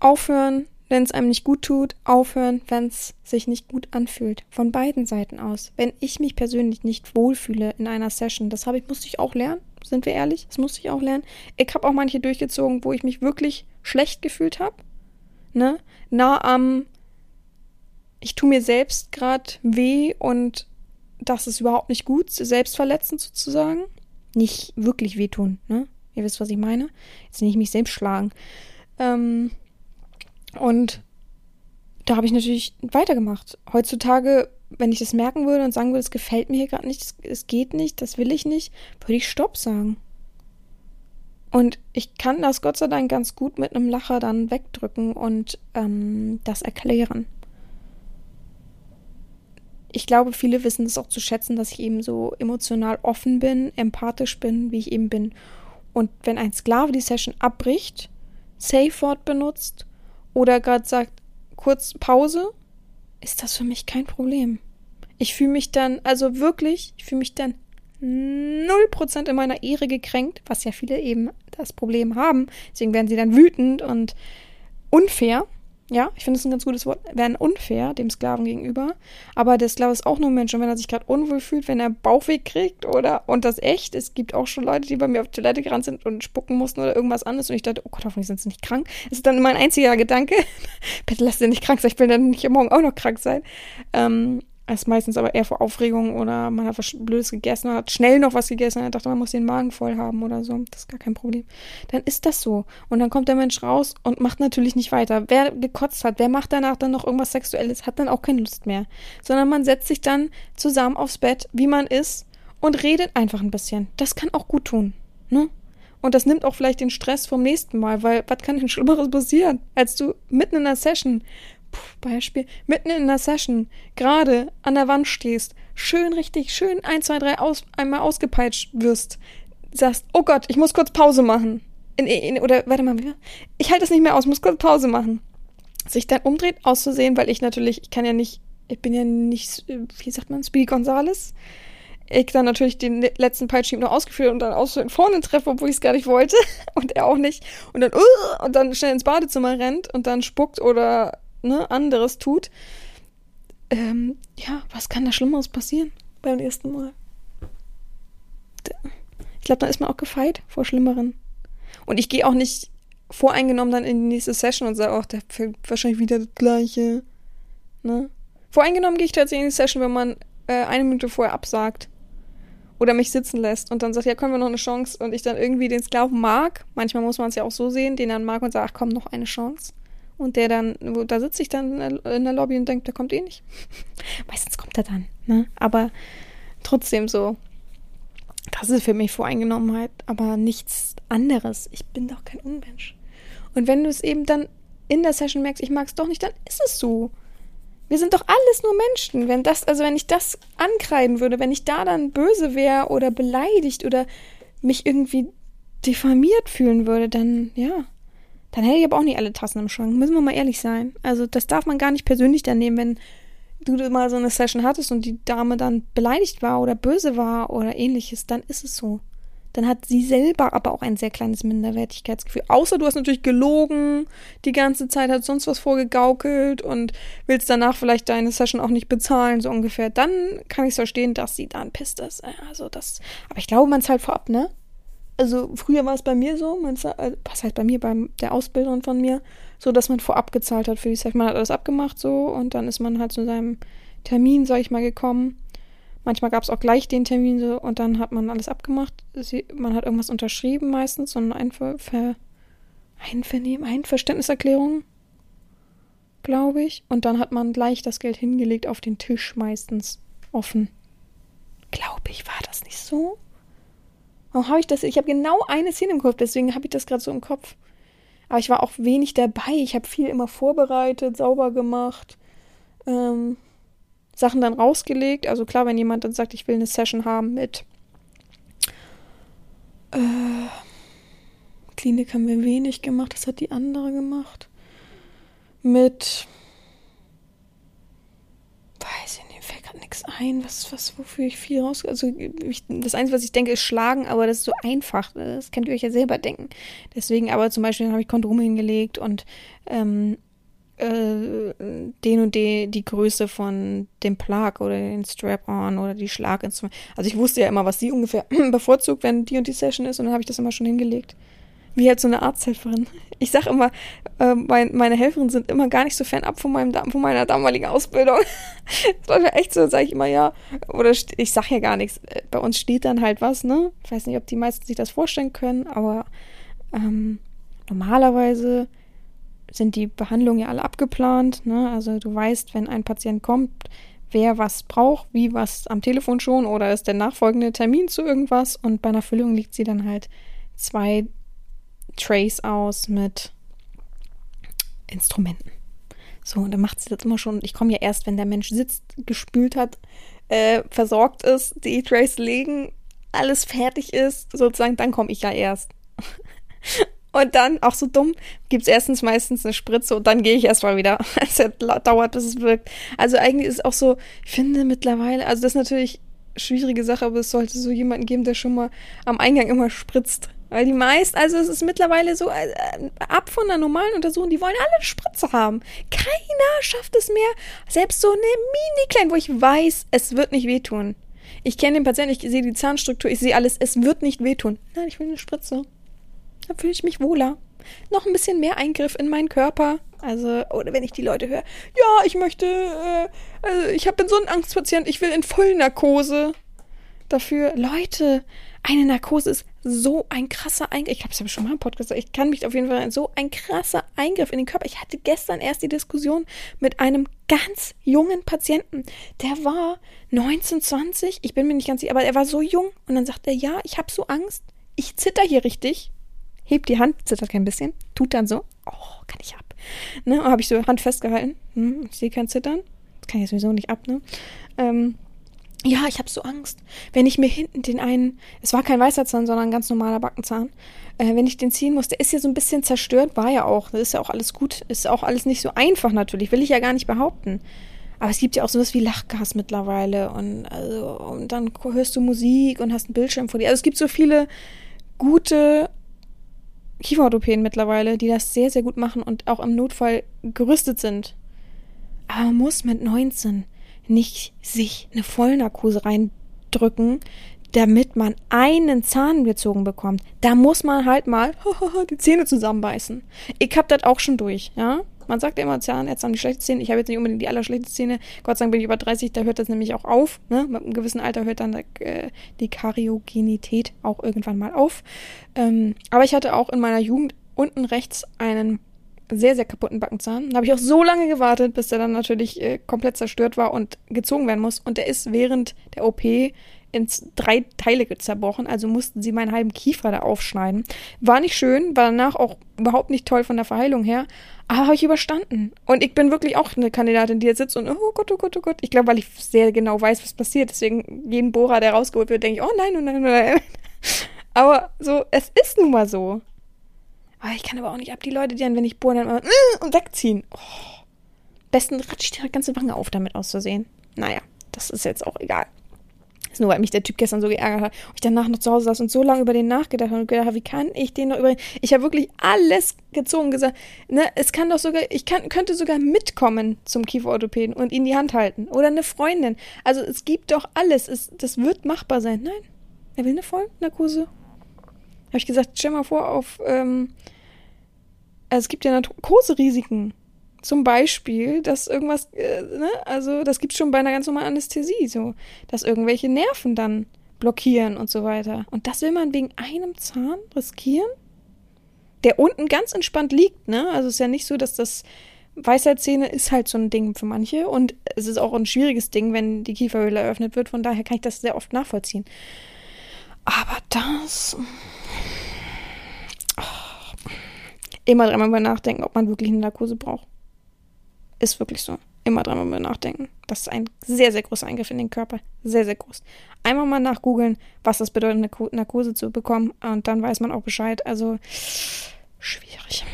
aufhören, wenn es einem nicht gut tut, aufhören, wenn es sich nicht gut anfühlt. Von beiden Seiten aus. Wenn ich mich persönlich nicht wohlfühle in einer Session, das musste ich auch lernen, sind wir ehrlich, das musste ich auch lernen. Ich habe auch manche durchgezogen, wo ich mich wirklich schlecht gefühlt habe. Ne? Ich tue mir selbst gerade weh und das ist überhaupt nicht gut, selbstverletzend sozusagen. Nicht wirklich wehtun, ne? Ihr wisst, was ich meine. Jetzt nicht mich selbst schlagen. Und da habe ich natürlich weitergemacht. Heutzutage, wenn ich das merken würde und sagen würde, es gefällt mir hier gerade nicht, es geht nicht, das will ich nicht, würde ich Stopp sagen. Und ich kann das Gott sei Dank ganz gut mit einem Lacher dann wegdrücken und das erklären. Ich glaube, viele wissen es auch zu schätzen, dass ich eben so emotional offen bin, empathisch bin, wie ich eben bin. Und wenn ein Sklave die Session abbricht, Safe Word benutzt, oder gerade sagt, kurz Pause, ist das für mich kein Problem. Ich fühle mich dann, also wirklich, 0% in meiner Ehre gekränkt, was ja viele eben das Problem haben. Deswegen werden sie dann wütend und unfair. Ja, ich finde es ein ganz gutes Wort, werden unfair dem Sklaven gegenüber. Aber der Sklave ist auch nur ein Mensch. Und wenn er sich gerade unwohl fühlt, wenn er Bauchweh kriegt und das echt, es gibt auch schon Leute, die bei mir auf die Toilette gerannt sind und spucken mussten oder irgendwas anderes. Und ich dachte, oh Gott, hoffentlich sind sie nicht krank. Das ist dann mein einziger Gedanke. Bitte lass sie nicht krank sein, ich will dann nicht morgen auch noch krank sein. Das ist meistens aber eher vor Aufregung oder man hat was Blödes gegessen, hat schnell noch was gegessen, hat dachte, man muss den Magen voll haben oder so. Das ist gar kein Problem. Dann ist das so. Und dann kommt der Mensch raus und macht natürlich nicht weiter. Wer gekotzt hat, wer macht danach dann noch irgendwas Sexuelles, hat dann auch keine Lust mehr. Sondern man setzt sich dann zusammen aufs Bett, wie man ist, und redet einfach ein bisschen. Das kann auch gut tun, ne? Und das nimmt auch vielleicht den Stress vom nächsten Mal, weil was kann denn Schlimmeres passieren, als du mitten in einer Session mitten in der Session, gerade an der Wand stehst, schön 1, 2, 3 einmal ausgepeitscht wirst, sagst, oh Gott, ich muss kurz Pause machen. Oder, warte mal, ich halte das nicht mehr aus, muss kurz Pause machen. Sich dann umdreht, auszusehen, weil ich natürlich, ich bin ja nicht, wie sagt man, Speedy Gonzales. Ich dann natürlich den letzten Peitschenhieb nur ausgeführt und dann aus vorne treffe, obwohl ich es gar nicht wollte. Und er auch nicht. Und dann, schnell ins Badezimmer rennt und dann spuckt oder anderes tut. Was kann da Schlimmeres passieren beim ersten Mal? Ich glaube, da ist man auch gefeit vor Schlimmeren. Und ich gehe auch nicht voreingenommen dann in die nächste Session und sage, der fällt wahrscheinlich wieder das Gleiche. Ne? Voreingenommen gehe ich tatsächlich in die Session, wenn man eine Minute vorher absagt oder mich sitzen lässt und dann sagt, können wir noch eine Chance, und ich dann irgendwie den Sklaven mag. Manchmal muss man es ja auch so sehen, den dann mag und sagt, noch eine Chance. Und der dann, da sitze ich dann in der Lobby und denke, der kommt eh nicht. Meistens kommt er dann, ne? Aber trotzdem so, das ist für mich Voreingenommenheit, aber nichts anderes. Ich bin doch kein Unmensch. Und wenn du es eben dann in der Session merkst, ich mag es doch nicht, dann ist es so. Wir sind doch alles nur Menschen. Wenn ich das ankreiden würde, wenn ich da dann böse wäre oder beleidigt oder mich irgendwie diffamiert fühlen würde, dann hätte ich aber auch nicht alle Tassen im Schrank. Müssen wir mal ehrlich sein. Also das darf man gar nicht persönlich dann nehmen, wenn du mal so eine Session hattest und die Dame dann beleidigt war oder böse war oder ähnliches, dann ist es so. Dann hat sie selber aber auch ein sehr kleines Minderwertigkeitsgefühl. Außer du hast natürlich gelogen, die ganze Zeit hat sonst was vorgegaukelt und willst danach vielleicht deine Session auch nicht bezahlen, so ungefähr. Dann kann ich es verstehen, dass sie dann pisst ist. Aber ich glaube, man zahlt vorab, ne? Also früher war es bei mir so, was heißt bei mir, bei der Ausbilderin von mir, so, dass man vorab gezahlt hat für die Session. Man hat alles abgemacht so und dann ist man halt zu seinem Termin, sag ich mal, gekommen. Manchmal gab es auch gleich den Termin so und dann hat man alles abgemacht. Man hat irgendwas unterschrieben meistens, so eine Einverständniserklärung, glaube ich. Und dann hat man gleich das Geld hingelegt auf den Tisch meistens offen. Glaube ich, war das nicht so? Warum habe ich das? Ich habe genau eine Szene im Kopf, deswegen habe ich das gerade so im Kopf. Aber ich war auch wenig dabei. Ich habe viel immer vorbereitet, sauber gemacht. Sachen dann rausgelegt. Also klar, wenn jemand dann sagt, ich will eine Session haben mit Klinik haben wir wenig gemacht, das hat die andere gemacht. Mit weiß ich nicht, fällt gerade nichts ein, wofür ich viel raus... Also das Einzige, was ich denke, ist Schlagen, aber das ist so einfach. Das könnt ihr euch ja selber denken. Deswegen aber zum Beispiel habe ich Kondome hingelegt und den und die Größe von dem Plug oder den Strap-on oder die Schlaginstrumente. Also ich wusste ja immer, was die ungefähr bevorzugt, wenn die und die Session ist, und dann habe ich das immer schon hingelegt. Wie halt so eine Arzthelferin. Ich sage immer, meine Helferinnen sind immer gar nicht so fernab von meiner damaligen Ausbildung. Das war mir echt so, sage ich immer, ja. Oder ich sage ja gar nichts. Bei uns steht dann halt was, ne? Ich weiß nicht, ob die meisten sich das vorstellen können, aber normalerweise sind die Behandlungen ja alle abgeplant, ne? Also du weißt, wenn ein Patient kommt, wer was braucht, wie was am Telefon schon, oder ist der nachfolgende Termin zu irgendwas, und bei einer Füllung legt sie dann halt 2 Trays aus mit Instrumenten. So, und dann macht sie das immer schon. Ich komme ja erst, wenn der Mensch sitzt, gespült hat, versorgt ist, die Trays legen, alles fertig ist, sozusagen, dann komme ich ja erst. Und dann, auch so dumm, gibt es erstens meistens eine Spritze und dann gehe ich erstmal wieder. Es dauert, bis es wirkt. Also eigentlich ist es auch so, ich finde mittlerweile, also das ist natürlich schwierige Sache, aber es sollte so jemanden geben, der schon mal am Eingang immer spritzt. Weil die meisten, also es ist mittlerweile so, ab von der normalen Untersuchung, die wollen alle eine Spritze haben. Keiner schafft es mehr. Selbst so eine Mini-Klein, wo ich weiß, es wird nicht wehtun. Ich kenne den Patienten, ich sehe die Zahnstruktur, ich sehe alles, es wird nicht wehtun. Nein, ich will eine Spritze. Da fühle ich mich wohler. Noch ein bisschen mehr Eingriff in meinen Körper. Also, oder wenn ich die Leute höre, ja, ich möchte, also ich bin so ein Angstpatient, ich will in Vollnarkose. Dafür, Leute, eine Narkose ist so ein krasser Eingriff. Ich habe es ja schon mal im Podcast gesagt, ich kann mich auf jeden Fall, so ein krasser Eingriff in den Körper. Ich hatte gestern erst die Diskussion mit einem ganz jungen Patienten. Der war 19, 20, ich bin mir nicht ganz sicher, aber er war so jung. Und dann sagt er, ja, ich habe so Angst, ich zitter hier richtig. Hebt die Hand, zittert kein bisschen, tut dann so, oh, kann ich ab. Ne? Und habe ich so Hand festgehalten, ich sehe kein Zittern, das kann ich sowieso nicht ab, ne? Ja, ich habe so Angst, wenn ich mir hinten den einen, es war kein weißer Zahn, sondern ein ganz normaler Backenzahn, wenn ich den ziehen muss, der ist ja so ein bisschen zerstört, war ja auch, das ist ja auch alles gut, ist auch alles nicht so einfach natürlich, will ich ja gar nicht behaupten. Aber es gibt ja auch sowas wie Lachgas mittlerweile und dann hörst du Musik und hast einen Bildschirm vor dir. Also es gibt so viele gute Kieferorthopäden mittlerweile, die das sehr, sehr gut machen und auch im Notfall gerüstet sind. Aber man muss mit 19 nicht sich eine Vollnarkose reindrücken, damit man einen Zahn gezogen bekommt. Da muss man halt mal die Zähne zusammenbeißen. Ich hab das auch schon durch, ja. Man sagt ja immer, Zahnärzte haben die schlechtesten Zähne. Ich habe jetzt nicht unbedingt die allerschlechtesten Zähne. Gott sei Dank bin ich über 30, da hört das nämlich auch auf. Ne? Mit einem gewissen Alter hört dann die Kariogenität auch irgendwann mal auf. Aber ich hatte auch in meiner Jugend unten rechts einen sehr, sehr kaputten Backenzahn. Da habe ich auch so lange gewartet, bis der dann natürlich komplett zerstört war und gezogen werden muss. Und der ist während der OP in 3 Teile zerbrochen, also mussten sie meinen halben Kiefer da aufschneiden. War nicht schön, war danach auch überhaupt nicht toll von der Verheilung her, aber habe ich überstanden. Und ich bin wirklich auch eine Kandidatin, die jetzt sitzt und oh Gott, oh Gott, oh Gott. Ich glaube, weil ich sehr genau weiß, was passiert, deswegen jeden Bohrer, der rausgeholt wird, denke ich, oh nein, oh nein, oh nein. Aber so, es ist nun mal so. Aber ich kann aber auch nicht ab, die Leute, die dann, wenn ich bohre, dann immer und wegziehen. Oh. Besten ratsche ich die ganze Wange auf, damit auszusehen. Naja, das ist jetzt auch egal. Das ist nur, weil mich der Typ gestern so geärgert hat. Und ich danach noch zu Hause saß und so lange über den nachgedacht habe und gedacht habe, wie kann ich den noch über... Ich habe wirklich alles gezogen, gesagt, ne, es kann doch sogar... könnte sogar mitkommen zum Kieferorthopäden und ihn die Hand halten. Oder eine Freundin. Also es gibt doch alles. Das wird machbar sein. Nein, er will eine Vollnarkose. Habe ich gesagt, stell mal vor, es gibt ja Narkoserisiken. Zum Beispiel, dass irgendwas, also das gibt es schon bei einer ganz normalen Anästhesie, so, dass irgendwelche Nerven dann blockieren und so weiter. Und das will man wegen einem Zahn riskieren, der unten ganz entspannt liegt, ne? Also es ist ja nicht so, dass das Weisheitszähne ist halt so ein Ding für manche und es ist auch ein schwieriges Ding, wenn die Kieferhöhle eröffnet wird, von daher kann ich das sehr oft nachvollziehen. Aber das... Oh. Immer dreimal nachdenken, ob man wirklich eine Narkose braucht. Ist wirklich so. immer dran nachdenken. Das ist ein sehr, sehr großer Eingriff in den Körper. Sehr, sehr groß. Einmal mal nachgoogeln, was das bedeutet, eine Narkose zu bekommen. Und dann weiß man auch Bescheid. Also, schwierig.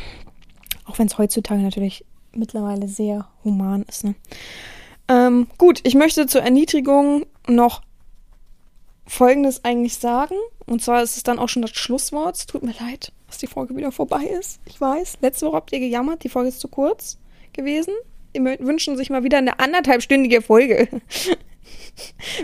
Auch wenn es heutzutage natürlich mittlerweile sehr human ist. Ne? Gut, ich möchte zur Erniedrigung noch Folgendes eigentlich sagen. Und zwar ist es dann auch schon das Schlusswort. Es tut mir leid, dass die Folge wieder vorbei ist. Ich weiß, letzte Woche habt ihr gejammert. Die Folge ist zu kurz gewesen. Die wünschen sich mal wieder eine 1,5-stündige Folge.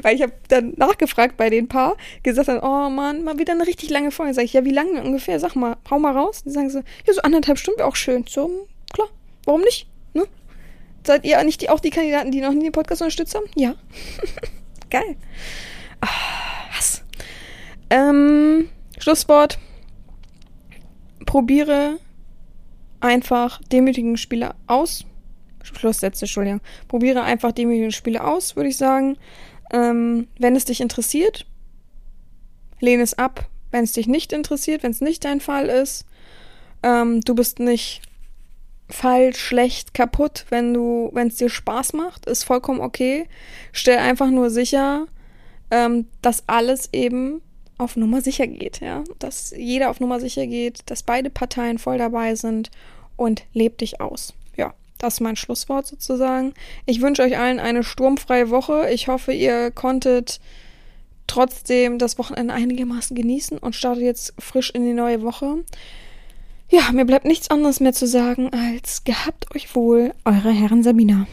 Weil ich habe dann nachgefragt bei den Paar, gesagt dann, oh Mann, mal wieder eine richtig lange Folge. Sag ich, ja, wie lange ungefähr? Sag mal, hau mal raus. Die sagen so, ja, so 1,5 Stunden wäre auch schön. So, klar, warum nicht? Ne? Seid ihr nicht auch die Kandidaten, die noch nie den Podcast unterstützt haben? Ja. Geil. Ah, Hass. Schlusswort. Probiere einfach demütigen Spieler aus. Schlusssätze, Entschuldigung. Probiere einfach demütige Spiele aus, würde ich sagen. Wenn es dich interessiert, lehne es ab. Wenn es dich nicht interessiert, wenn es nicht dein Fall ist, du bist nicht falsch, schlecht, kaputt, wenn es dir Spaß macht, ist vollkommen okay. Stell einfach nur sicher, dass alles eben auf Nummer sicher geht, ja, dass jeder auf Nummer sicher geht, dass beide Parteien voll dabei sind und leb dich aus. Das ist mein Schlusswort sozusagen. Ich wünsche euch allen eine sturmfreie Woche. Ich hoffe, ihr konntet trotzdem das Wochenende einigermaßen genießen und startet jetzt frisch in die neue Woche. Ja, mir bleibt nichts anderes mehr zu sagen als gehabt euch wohl, eure Herrin Sabina.